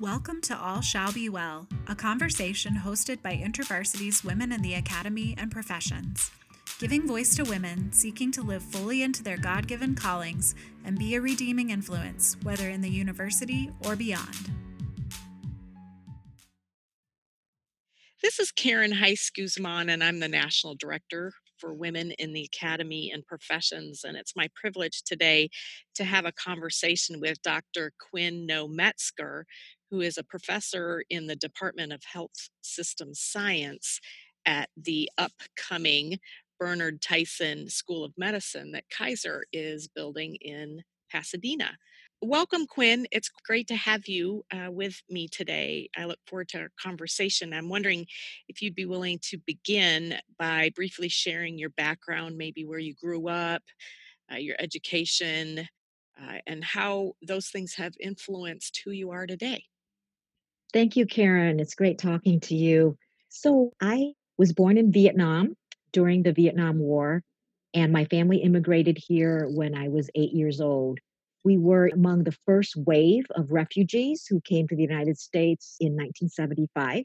Welcome to All Shall Be Well, a conversation hosted by InterVarsity's Women in the Academy and Professions, giving voice to women seeking to live fully into their God-given callings and be a redeeming influence, whether in the university or beyond. This is Karen Heiss-Guzman, and I'm the National Director for Women in the Academy and Professions, and it's my privilege today to have a conversation with Dr. Quinn No Metzger, who is a professor in the Department of Health System Science at the upcoming Bernard Tyson School of Medicine that Kaiser is building in Pasadena. Welcome, Quinn. It's great to have you with me today. I look forward to our conversation. I'm wondering if you'd be willing to begin by briefly sharing your background, maybe where you grew up, your education, and how those things have influenced who you are today. Thank you, Karen. It's great talking to you. So I was born in Vietnam during the Vietnam War, and my family immigrated here when I was 8 years old. We were among the first wave of refugees who came to the United States in 1975.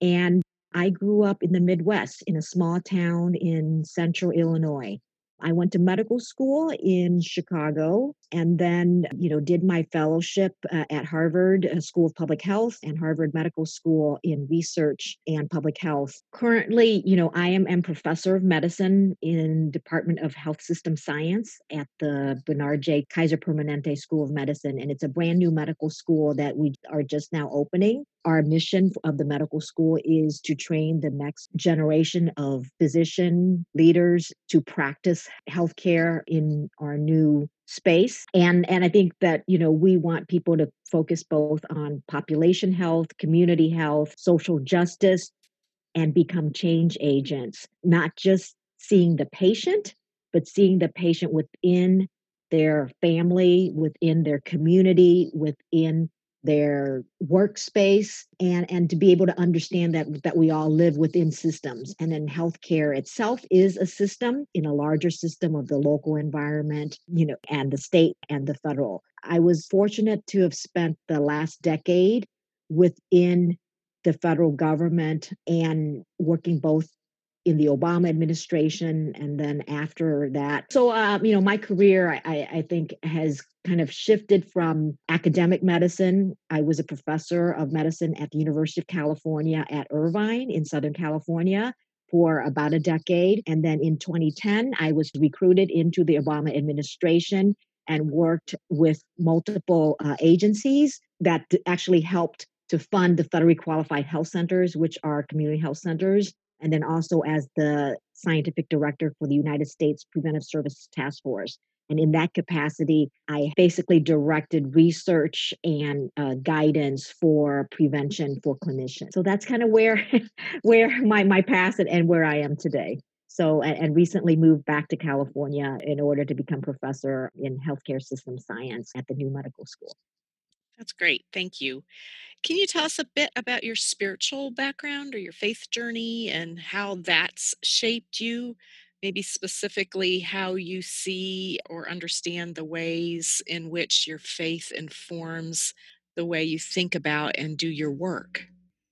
And I grew up in the Midwest in a small town in central Illinois. I went to medical school in Chicago and then, did my fellowship at Harvard School of Public Health and Harvard Medical School in research and public health. Currently, I am professor of medicine in Department of Health System Science at the Bernard J. Kaiser Permanente School of Medicine. And it's a brand new medical school that we are just now opening. Our mission of the medical school is to train the next generation of physician leaders to practice healthcare in our new space. And I think that, we want people to focus both on population health, community health, social justice, and become change agents, not just seeing the patient, but seeing the patient within their family, within their community, within their workspace, and to be able to understand that we all live within systems. And then healthcare itself is a system in a larger system of the local environment, and the state and the federal. I was fortunate to have spent the last decade within the federal government and working both in the Obama administration and then after that. So, my career, I think, has kind of shifted from academic medicine. I was a professor of medicine at the University of California at Irvine in Southern California for about a decade. And then in 2010, I was recruited into the Obama administration and worked with multiple agencies that actually helped to fund the federally qualified health centers, which are community health centers, and then also as the scientific director for the United States Preventive Services Task Force. And in that capacity, I basically directed research and guidance for prevention for clinicians. So that's kind of where my past and where I am today. So, and recently moved back to California in order to become professor in healthcare system science at the new medical school. That's great. Thank you. Can you tell us a bit about your spiritual background or your faith journey and how that's shaped you? Maybe specifically how you see or understand the ways in which your faith informs the way you think about and do your work.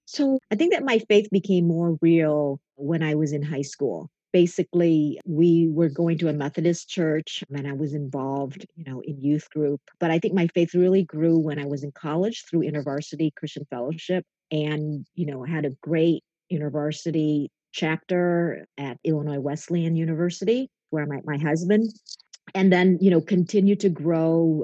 So I think that my faith became more real when I was in high school. Basically, we were going to a Methodist church and I was involved, in youth group. But I think my faith really grew when I was in college through InterVarsity Christian Fellowship and, had a great InterVarsity chapter at Illinois Wesleyan University where I met my husband. And then, continued to grow,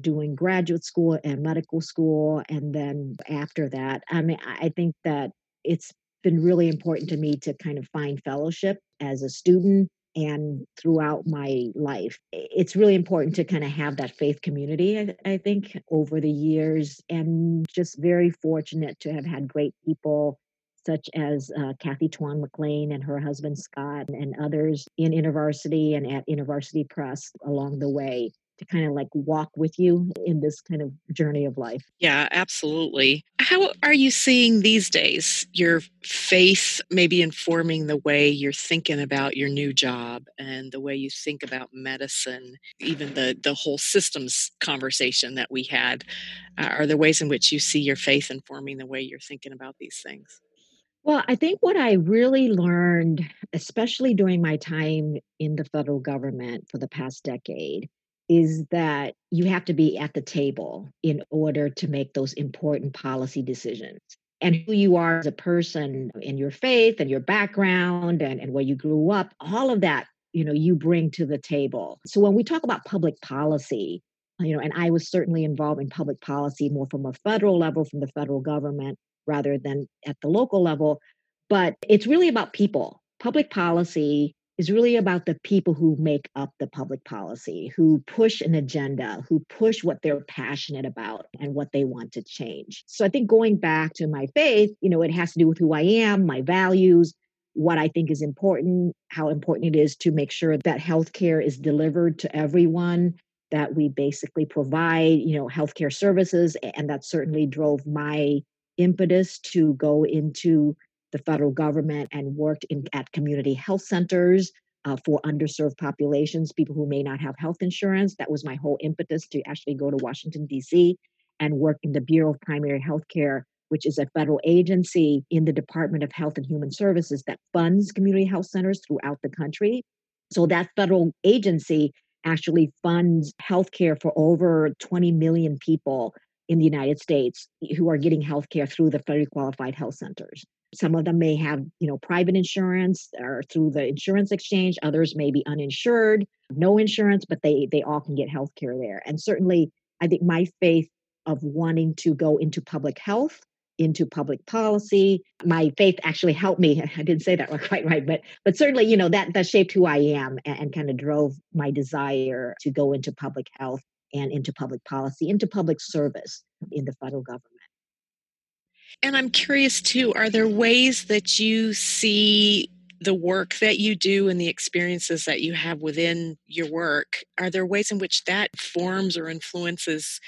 doing graduate school and medical school. And then after that, I mean, I think that it's been really important to me to kind of find fellowship as a student and throughout my life. It's really important to kind of have that faith community, I think, over the years, and just very fortunate to have had great people such as Kathy Twan McLean and her husband Scott and others in InterVarsity and at InterVarsity Press along the way. to kind of like walk with you in this kind of journey of life. Yeah, absolutely. How are you seeing these days your faith maybe informing the way you're thinking about your new job and the way you think about medicine, even the whole systems conversation that we had? Are there ways in which you see your faith informing the way you're thinking about these things? Well, I think what I really learned, especially during my time in the federal government for the past decade, is that you have to be at the table in order to make those important policy decisions. And who you are as a person in your faith and your background and where you grew up, all of that, you know, you bring to the table. So when we talk about public policy, you know, and I was certainly involved in public policy more from a federal level, from the federal government, rather than at the local level, but it's really about people. Public policy is really about the people who make up the public policy, who push an agenda, who push what they're passionate about and what they want to change. So I think going back to my faith, you know, it has to do with who I am, my values, what I think is important, how important it is to make sure that healthcare is delivered to everyone, that we basically provide, you know, healthcare services. And that certainly drove my impetus to go into the federal government and worked at community health centers for underserved populations, people who may not have health insurance. That was my whole impetus to actually go to Washington, D.C. and work in the Bureau of Primary Health Care, which is a federal agency in the Department of Health and Human Services that funds community health centers throughout the country. So that federal agency actually funds healthcare for over 20 million people in the United States who are getting healthcare through the federally qualified health centers. Some of them may have, you know, private insurance or through the insurance exchange. Others may be uninsured, no insurance, but they all can get healthcare there. And certainly, I think my faith of wanting to go into public health, into public policy, my faith actually helped me. I didn't say that quite right, but certainly, you know, that shaped who I am and kind of drove my desire to go into public health and into public policy, into public service in the federal government. And I'm curious too, are there ways that you see the work that you do and the experiences that you have within your work, are there ways in which that forms or influences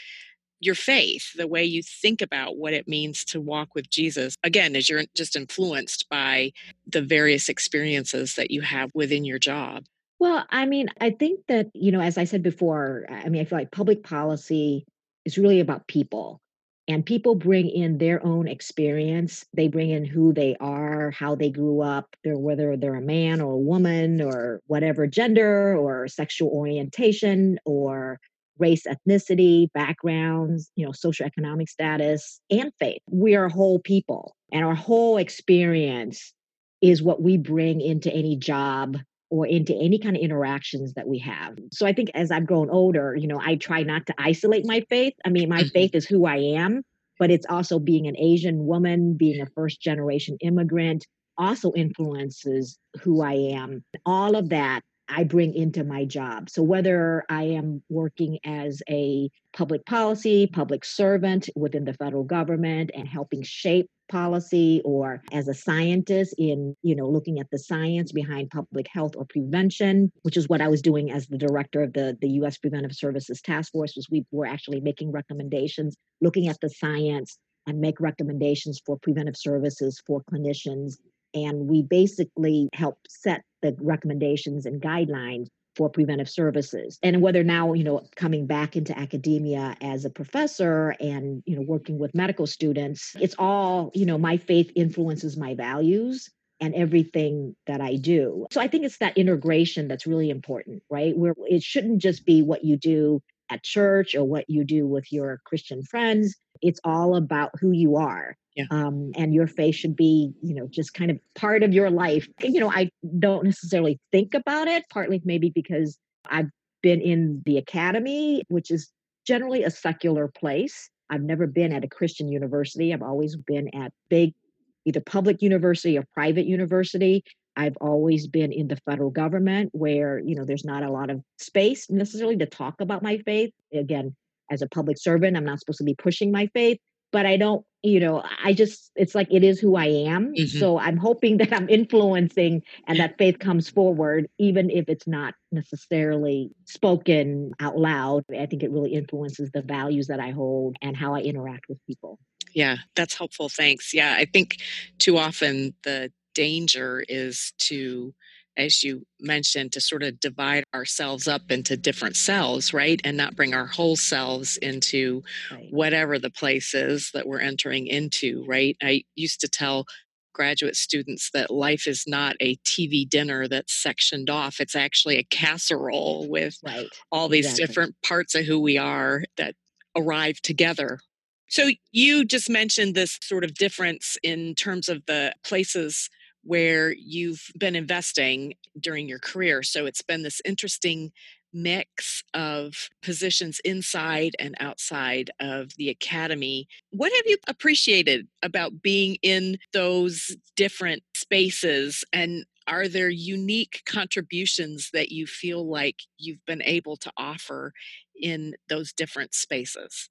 your faith, the way you think about what it means to walk with Jesus? Again, as you're just influenced by the various experiences that you have within your job. Well, I mean, I think that, you know, as I said before, I mean, I feel like public policy is really about people, and people bring in their own experience. They bring in who they are, how they grew up, whether they're a man or a woman or whatever gender or sexual orientation or race, ethnicity, backgrounds, you know, socioeconomic status, and faith. We are whole people, and our whole experience is what we bring into any job or into any kind of interactions that we have. So I think as I've grown older, you know, I try not to isolate my faith. I mean, my faith is who I am, but it's also being an Asian woman, being a first-generation immigrant, also influences who I am. All of that I bring into my job. So whether I am working as a public policy, public servant within the federal government and helping shape policy, or as a scientist in, you know, looking at the science behind public health or prevention, which is what I was doing as the director of the U.S. Preventive Services Task Force, was we were actually making recommendations, looking at the science and make recommendations for preventive services for clinicians. And we basically help set the recommendations and guidelines for preventive services. And whether now, you know, coming back into academia as a professor and, you know, working with medical students, it's all, you know, my faith influences my values and everything that I do. So I think it's that integration that's really important, right? Where it shouldn't just be what you do at church or what you do with your Christian friends. It's all about who you are. Yeah. And your faith should be, you know, just kind of part of your life. You know, I don't necessarily think about it, partly maybe because I've been in the academy, which is generally a secular place. I've never been at a Christian university. I've always been at big, either public university or private university. I've always been in the federal government where, you know, there's not a lot of space necessarily to talk about my faith. Again, as a public servant, I'm not supposed to be pushing my faith. but I don't, you know, I just, it's like, it is who I am. Mm-hmm. So I'm hoping that I'm influencing and that faith comes forward, even if it's not necessarily spoken out loud. I think it really influences the values that I hold and how I interact with people. Yeah, that's helpful. Thanks. Yeah, I think too often the danger is to, as you mentioned, to sort of divide ourselves up into different selves, right? And not bring our whole selves into whatever the place is that we're entering into, right? I used to tell graduate students that life is not a TV dinner that's sectioned off. It's actually a casserole with all these different parts of who we are that arrive together. So you just mentioned this sort of difference in terms of the places where you've been investing during your career. So it's been this interesting mix of positions inside and outside of the academy. What have you appreciated about being in those different spaces? And are there unique contributions that you feel like you've been able to offer in those different spaces?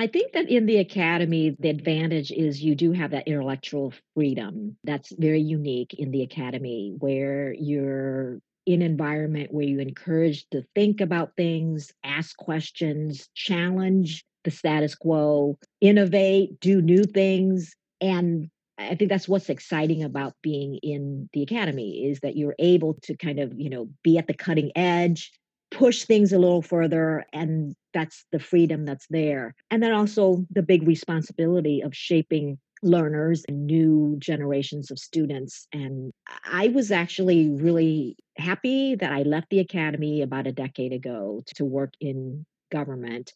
I think that in the academy, the advantage is you do have that intellectual freedom that's very unique in the academy, where you're in an environment where you're encouraged to think about things, ask questions, challenge the status quo, innovate, do new things. And I think that's what's exciting about being in the academy, is that you're able to kind of, you know, be at the cutting edge, push things a little further, and that's the freedom that's there. And then also the big responsibility of shaping learners and new generations of students. And I was actually really happy that I left the academy about a decade ago to work in government,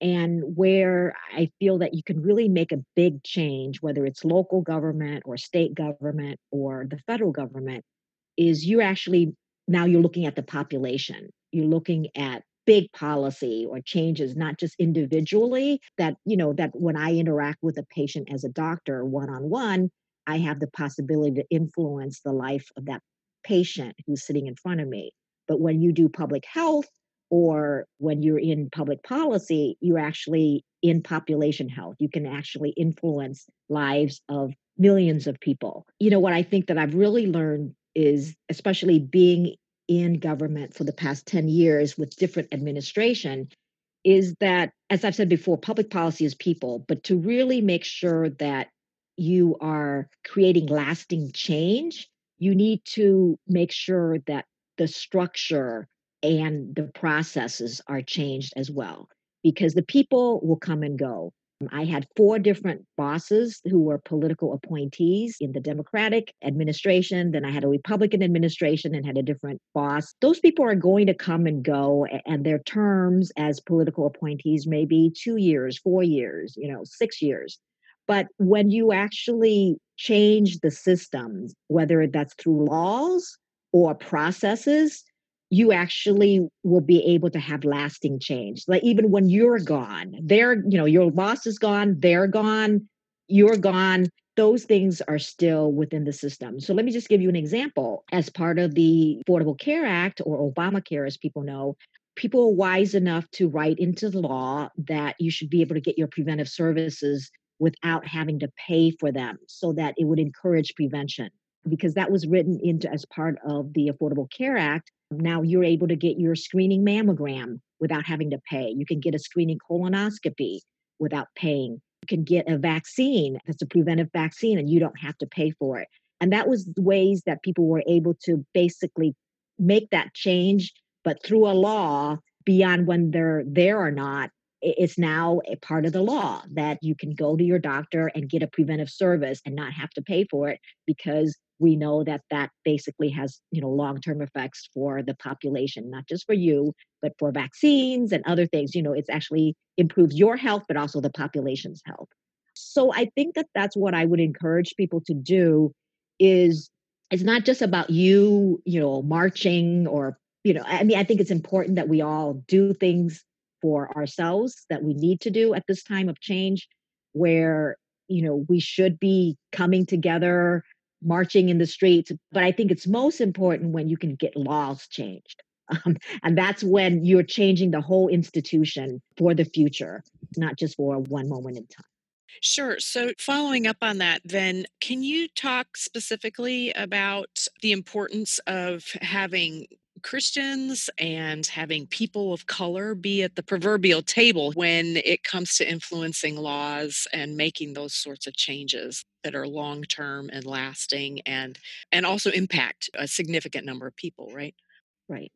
and where I feel that you can really make a big change, whether it's local government or state government or the federal government, is you actually, now you're looking at the population. You're looking at big policy or changes, not just individually, that, you know, that when I interact with a patient as a doctor one-on-one, I have the possibility to influence the life of that patient who's sitting in front of me. But when you do public health or when you're in public policy, you're actually in population health. You can actually influence lives of millions of people. You know, what I think that I've really learned is, especially being in government for the past 10 years with different administration, is that, as I've said before, public policy is people, but to really make sure that you are creating lasting change, you need to make sure that the structure and the processes are changed as well, because the people will come and go. I had 4 different bosses who were political appointees in the Democratic administration. Then I had a Republican administration and had a different boss. Those people are going to come and go, and their terms as political appointees may be 2 years, 4 years, you know, 6 years. But when you actually change the systems, whether that's through laws or processes, you actually will be able to have lasting change. Like even when you're gone, they're, you know, your boss is gone, they're gone, you're gone. Those things are still within the system. So let me just give you an example. As part of the Affordable Care Act, or Obamacare, as people know, people are wise enough to write into the law that you should be able to get your preventive services without having to pay for them, so that it would encourage prevention. Because that was written into as part of the Affordable Care Act. Now you're able to get your screening mammogram without having to pay. You can get a screening colonoscopy without paying. You can get a vaccine that's a preventive vaccine, and you don't have to pay for it. And that was ways that people were able to basically make that change, but through a law beyond when they're there or not. It's now a part of the law that you can go to your doctor and get a preventive service and not have to pay for it, because we know that that basically has, you know, long-term effects for the population, not just for you, but for vaccines and other things. You know, it's actually improves your health, but also the population's health. So I think that that's what I would encourage people to do, is it's not just about you, you know, marching or, you know, I mean, I think it's important that we all do things for ourselves that we need to do at this time of change, where, you know, we should be coming together, marching in the streets. But I think it's most important when you can get laws changed. And that's when you're changing the whole institution for the future, not just for one moment in time. Sure. So following up on that, then, can you talk specifically about the importance of having Christians and having people of color be at the proverbial table when it comes to influencing laws and making those sorts of changes that are long-term and lasting and also impact a significant number of people, right? Right.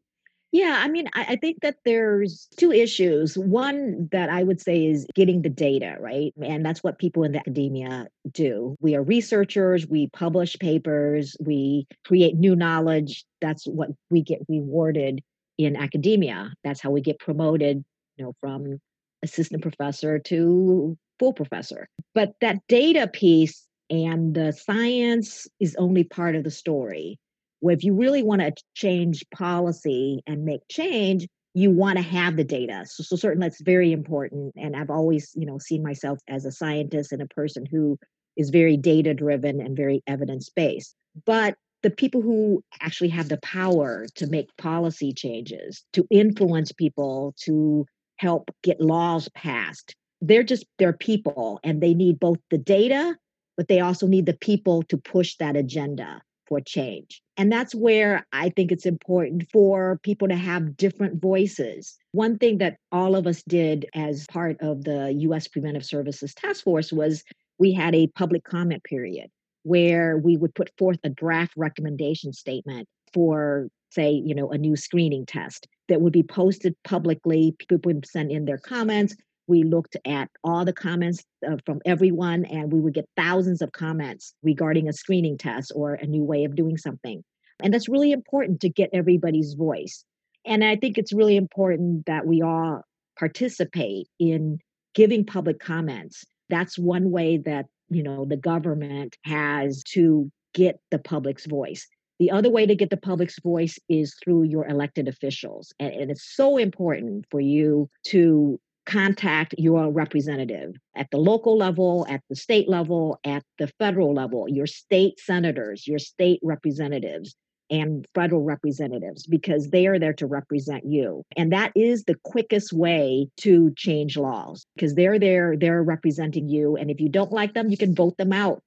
Yeah, I mean, I think that there's two issues. One that I would say is getting the data, right? And that's what people in the academia do. We are researchers, we publish papers, we create new knowledge. That's what we get rewarded in academia. That's how we get promoted, you know, from assistant professor to full professor. But that data piece and the science is only part of the story. Well, if you really want to change policy and make change, you want to have the data. So certainly that's very important. And I've always, you know, seen myself as a scientist and a person who is very data-driven and very evidence-based. But the people who actually have the power to make policy changes, to influence people, to help get laws passed, they're people, and they need both the data, but they also need the people to push that agenda for change. And that's where I think it's important for people to have different voices. One thing that all of us did as part of the U.S. Preventive Services Task Force was we had a public comment period where we would put forth a draft recommendation statement for, say, you know, a new screening test that would be posted publicly. People would send in their comments. We looked at all the comments from everyone, and we would get thousands of comments regarding a screening test or a new way of doing something. And that's really important to get everybody's voice. And I think it's really important that we all participate in giving public comments. That's one way that, you know, the government has to get the public's voice. The other way to get the public's voice is through your elected officials. And it's so important for you to contact your representative at the local level, at the state level, at the federal level, your state senators, your state representatives, and federal representatives, because they are there to represent you. And that is the quickest way to change laws, because they're there, they're representing you. And if you don't like them, you can vote them out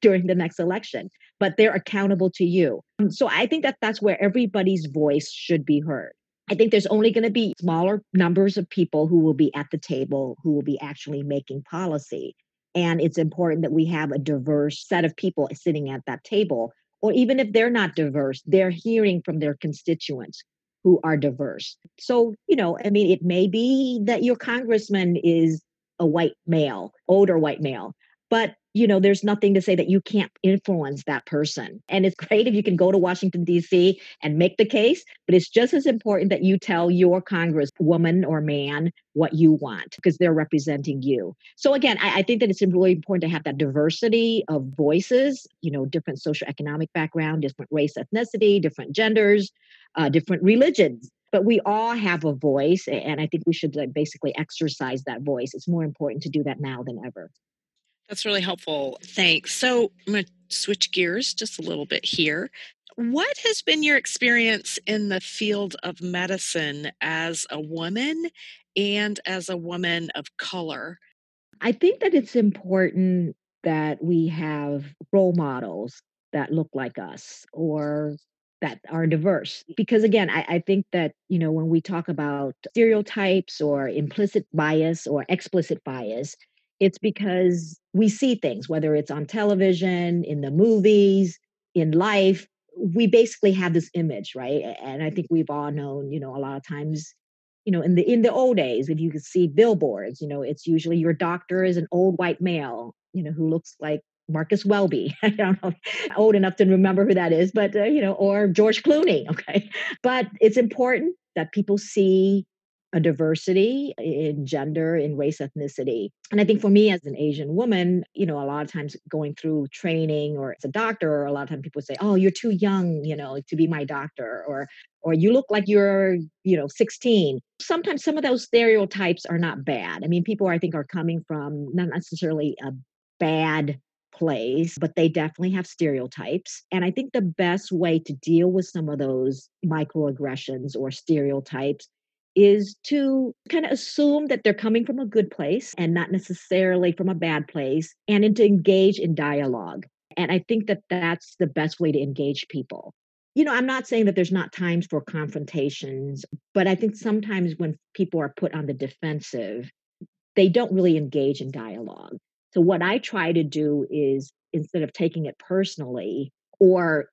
during the next election, but they're accountable to you. So I think that that's where everybody's voice should be heard. I think there's only going to be smaller numbers of people who will be at the table, who will be actually making policy. And it's important that we have a diverse set of people sitting at that table. Or even if they're not diverse, they're hearing from their constituents who are diverse. So, you know, I mean, it may be that your congressman is a white male, older white male, but you know, there's nothing to say that you can't influence that person. And it's great if you can go to Washington, D.C. and make the case, but it's just as important that you tell your congresswoman or man what you want, because they're representing you. So again, I think that it's really important to have that diversity of voices, you know, different socioeconomic background, different race, ethnicity, different genders, different religions. But we all have a voice, and I think we should basically exercise that voice. It's more important to do that now than ever. That's really helpful. Thanks. So I'm going to switch gears just a little bit here. What has been your experience in the field of medicine as a woman and as a woman of color? I think that it's important that we have role models that look like us or that are diverse. Because again, I think that, you know, when we talk about stereotypes or implicit bias or explicit bias, it's because we see things, whether it's on television, in the movies, in life, we basically have this image, right? And I think we've all known, you know, a lot of times, you know, in the old days, if you could see billboards, you know, it's usually your doctor is an old white male, you know, who looks like Marcus Welby. I don't know, old enough to remember who that is, but, you know, or George Clooney, okay? But it's important that people see a diversity in gender, in race, ethnicity. And I think for me as an Asian woman, you know, a lot of times going through training or as a doctor, or a lot of times people say, oh, you're too young, you know, to be my doctor, or you look like you're, you know, 16. Sometimes some of those stereotypes are not bad. I mean, people I think are coming from not necessarily a bad place, but they definitely have stereotypes. And I think the best way to deal with some of those microaggressions or stereotypes is to kind of assume that they're coming from a good place and not necessarily from a bad place, and to engage in dialogue. And I think that that's the best way to engage people. You know, I'm not saying that there's not times for confrontations, but I think sometimes when people are put on the defensive, they don't really engage in dialogue. So what I try to do is, instead of taking it personally or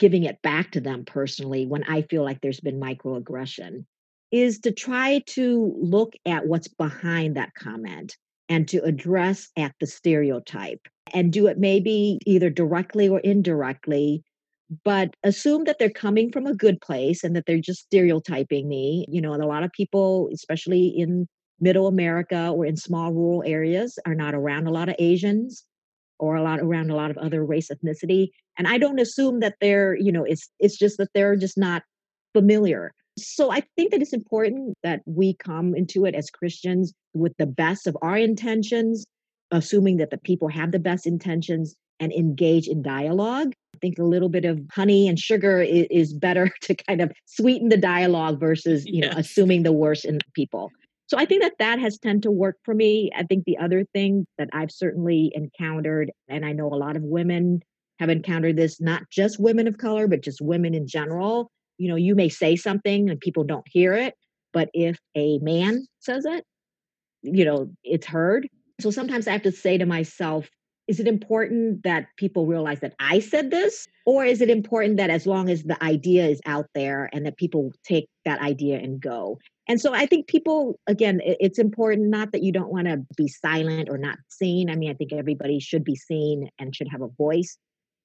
giving it back to them personally when I feel like there's been microaggression, is to try to look at what's behind that comment and to address at the stereotype and do it maybe either directly or indirectly, but assume that they're coming from a good place and that they're just stereotyping me. You know, and a lot of people, especially in middle America or in small rural areas, are not around a lot of Asians or around a lot of other race, ethnicity. And I don't assume that they're, you know, it's just that they're just not familiar. So I think that it's important that we come into it as Christians with the best of our intentions, assuming that the people have the best intentions, and engage in dialogue. I think a little bit of honey and sugar is better to kind of sweeten the dialogue versus, you know, assuming the worst in people. So I think that that has tended to work for me. I think the other thing that I've certainly encountered, and I know a lot of women have encountered this, not just women of color, but just women in general. You know, you may say something and people don't hear it, but if a man says it, you know, it's heard. So sometimes I have to say to myself, is it important that people realize that I said this? Or is it important that as long as the idea is out there and that people take that idea and go? And so I think people, again, it's important, not that you don't want to be silent or not seen. I mean, I think everybody should be seen and should have a voice,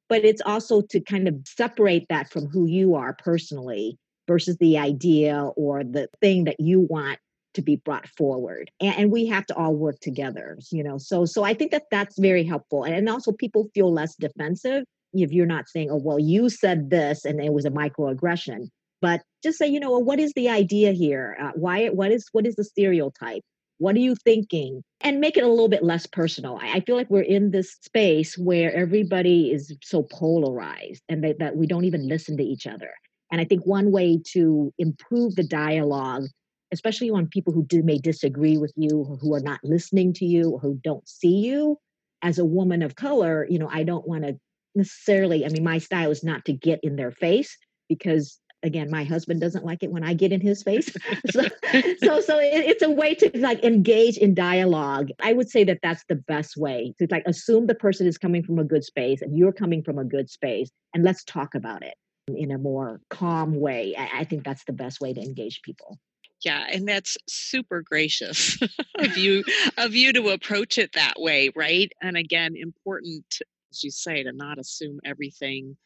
but it's also to kind of separate that from who you are personally versus the idea or the thing that you want to be brought forward. And we have to all work together, you know? So I think that that's very helpful. And also people feel less defensive if you're not saying, oh, well, you said this and it was a microaggression, but just say, you know, well, what is the idea here? What is the stereotype? What are you thinking? And make it a little bit less personal. I feel like we're in this space where everybody is so polarized and that we don't even listen to each other. And I think one way to improve the dialogue, especially on people who may disagree with you, or who are not listening to you, or who don't see you. As a woman of color, you know, I don't want to necessarily, I mean, my style is not to get in their face because, again, my husband doesn't like it when I get in his face. So it's a way to like engage in dialogue. I would say that that's the best way to like assume the person is coming from a good space and you're coming from a good space, and let's talk about it in a more calm way. I think that's the best way to engage people. Yeah, and that's super gracious of you to approach it that way, right? And again, important, as you say, to not assume everything,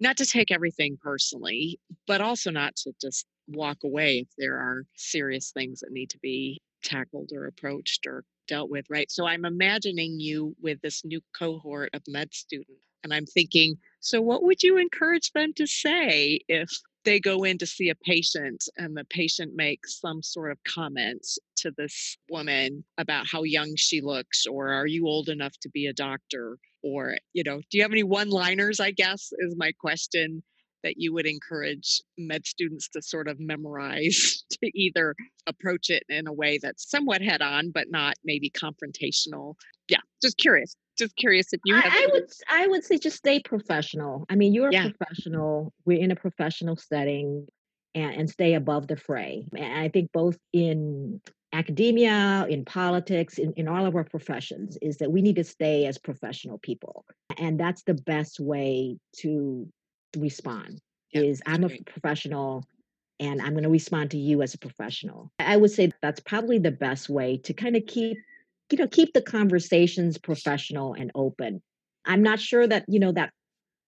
not to take everything personally, but also not to just walk away if there are serious things that need to be tackled or approached or dealt with, right? So I'm imagining you with this new cohort of med students, and I'm thinking, so what would you encourage them to say if they go in to see a patient and the patient makes some sort of comment to this woman about how young she looks, or are you old enough to be a doctor? Or, you know, do you have any one-liners, I guess, is my question, that you would encourage med students to sort of memorize to either approach it in a way that's somewhat head-on, but not maybe confrontational? Yeah, just curious. Just curious if you have... I would say just stay professional. I mean, you're a professional. We're in a professional setting, and stay above the fray. And I think both in academia, in politics, in all of our professions, is that we need to stay as professional people. And that's the best way to respond, is I'm a professional and I'm going to respond to you as a professional. I would say that's probably the best way to kind of keep the conversations professional and open. I'm not sure that, you know, that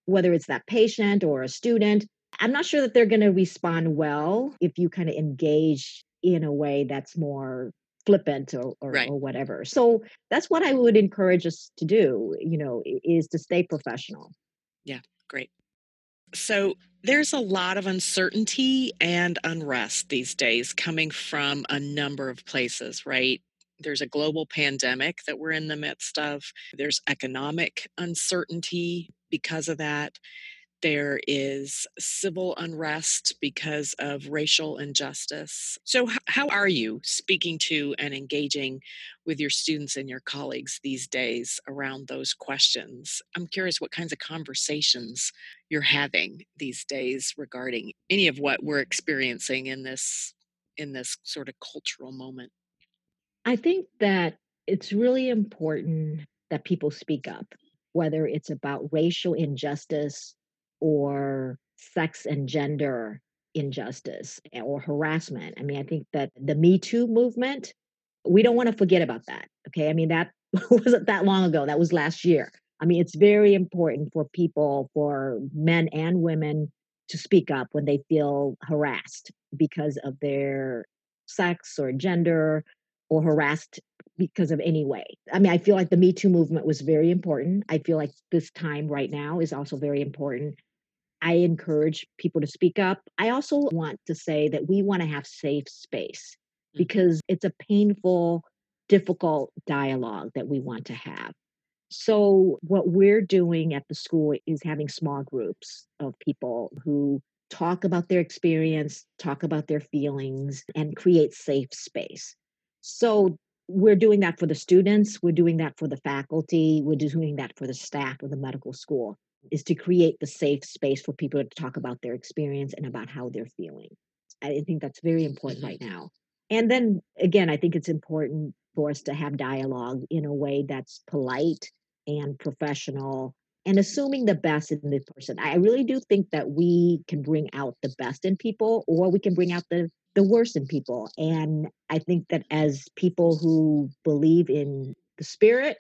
whether it's that patient or a student, I'm not sure that they're going to respond well if you kind of engage in a way that's more flippant or whatever. So that's what I would encourage us to do, you know, is to stay professional. Yeah, great. So there's a lot of uncertainty and unrest these days coming from a number of places, right? There's a global pandemic that we're in the midst of. There's economic uncertainty because of that. There is civil unrest because of racial injustice. So how are you speaking to and engaging with your students and your colleagues these days around those questions? I'm curious what kinds of conversations you're having these days regarding any of what we're experiencing in this sort of cultural moment. I think that it's really important that people speak up, whether it's about racial injustice or sex and gender injustice or harassment. I mean, I think that the Me Too movement, we don't want to forget about that. Okay. I mean, that wasn't that long ago. That was last year. I mean, it's very important for people, for men and women, to speak up when they feel harassed because of their sex or gender, or harassed because of any way. I mean, I feel like the Me Too movement was very important. I feel like this time right now is also very important. I encourage people to speak up. I also want to say that we want to have safe space because it's a painful, difficult dialogue that we want to have. So what we're doing at the school is having small groups of people who talk about their experience, talk about their feelings, and create safe space. So we're doing that for the students, we're doing that for the faculty, we're doing that for the staff of the medical school, is to create the safe space for people to talk about their experience and about how they're feeling. I think that's very important right now. And then again, I think it's important for us to have dialogue in a way that's polite and professional and assuming the best in the person. I really do think that we can bring out the best in people, or we can bring out the worst in people. And I think that as people who believe in the Spirit,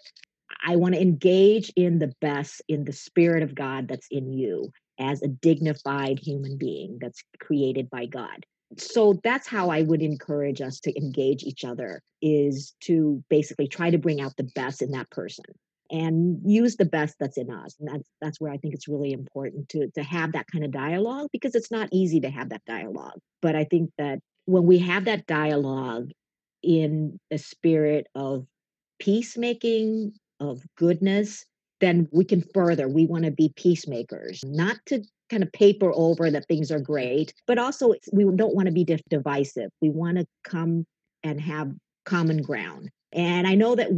I want to engage in the best in the Spirit of God that's in you as a dignified human being that's created by God. So that's how I would encourage us to engage each other, is to basically try to bring out the best in that person and use the best that's in us. And that's where I think it's really important to have that kind of dialogue, because it's not easy to have that dialogue. But I think that when we have that dialogue in the spirit of peacemaking, of goodness, then we can further. We want to be peacemakers, not to kind of paper over that things are great, but also we don't want to be divisive. We want to come and have common ground. And I know that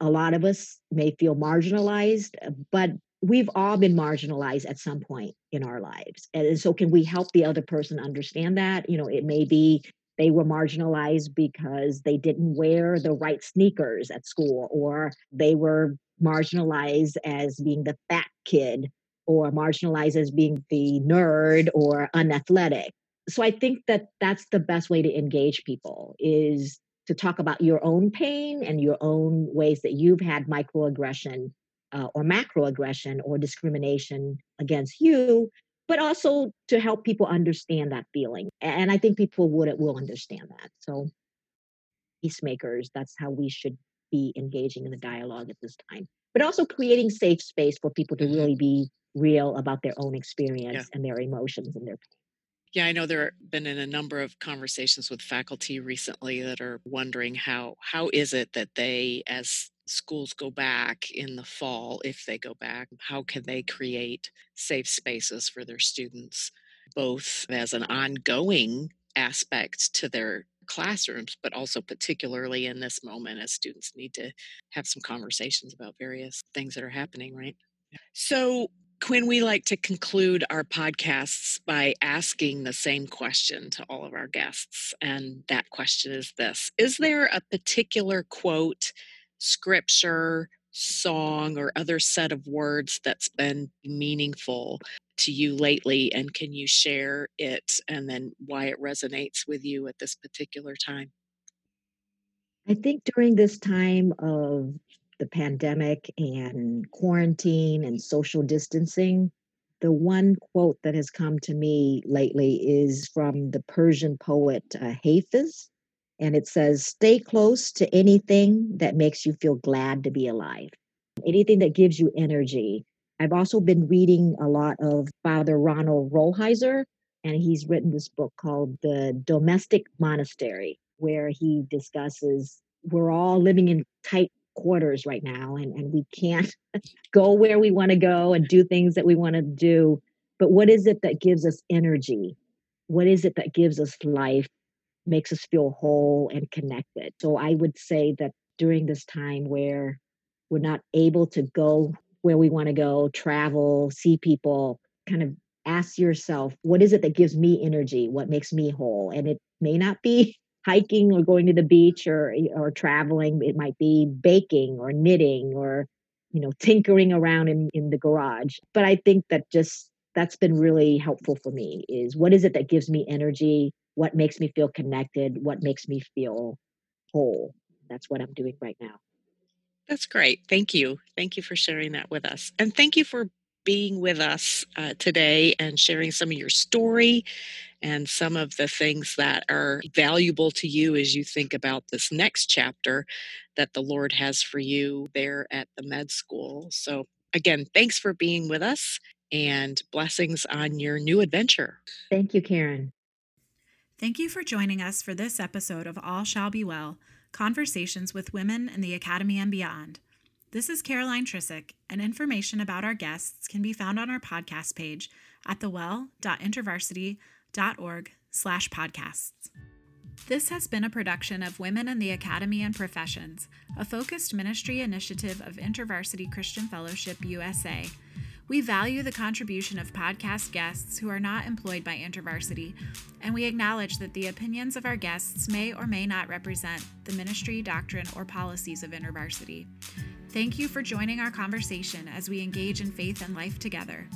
a lot of us may feel marginalized, but we've all been marginalized at some point in our lives. And so can we help the other person understand that? You know, it may be they were marginalized because they didn't wear the right sneakers at school, or they were marginalized as being the fat kid, or marginalized as being the nerd or unathletic. So I think that that's the best way to engage people, is to talk about your own pain and your own ways that you've had microaggression or macroaggression or discrimination against you, but also to help people understand that feeling. And I think people will understand that. So peacemakers, that's how we should be engaging in the dialogue at this time, but also creating safe space for people to really be real about their own experience and their emotions and their pain. Yeah, I know there have been in a number of conversations with faculty recently that are wondering how is it that they, as schools go back in the fall, if they go back, how can they create safe spaces for their students, both as an ongoing aspect to their classrooms, but also particularly in this moment as students need to have some conversations about various things that are happening, right? So, Quinn, we like to conclude our podcasts by asking the same question to all of our guests. And that question is this: is there a particular quote, scripture, song, or other set of words that's been meaningful to you lately? And can you share it and then why it resonates with you at this particular time? I think during this time of the pandemic and quarantine and social distancing, the one quote that has come to me lately is from the Persian poet Hafez, and it says, "Stay close to anything that makes you feel glad to be alive," anything that gives you energy. I've also been reading a lot of Father Ronald Rolheiser, and he's written this book called The Domestic Monastery, where he discusses we're all living in tight quarters right now, and we can't go where we want to go and do things that we want to do. But what is it that gives us energy? What is it that gives us life, makes us feel whole and connected? So I would say that during this time where we're not able to go where we want to go, travel, see people, kind of ask yourself, what is it that gives me energy? What makes me whole? And it may not be hiking or going to the beach or traveling. It might be baking or knitting or, you know, tinkering around in the garage. But I think that just that's been really helpful for me is what is it that gives me energy? What makes me feel connected? What makes me feel whole? That's what I'm doing right now. That's great. Thank you. Thank you for sharing that with us. And thank you for being with us today and sharing some of your story and some of the things that are valuable to you as you think about this next chapter that the Lord has for you there at the med school. So again, thanks for being with us and blessings on your new adventure. Thank you, Karen. Thank you for joining us for this episode of All Shall Be Well, Conversations with Women in the Academy and Beyond. This is Caroline Trissick, and information about our guests can be found on our podcast page at thewell.intervarsity.org/podcasts. This has been a production of Women in the Academy and Professions, a focused ministry initiative of InterVarsity Christian Fellowship USA. We value the contribution of podcast guests who are not employed by InterVarsity, and we acknowledge that the opinions of our guests may or may not represent the ministry, doctrine, or policies of InterVarsity. Thank you for joining our conversation as we engage in faith and life together.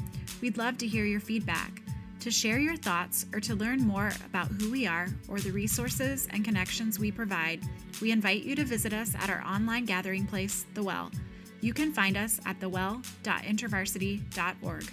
We'd love to hear your feedback. To share your thoughts or to learn more about who we are or the resources and connections we provide, we invite you to visit us at our online gathering place, The Well. You can find us at thewell.intervarsity.org.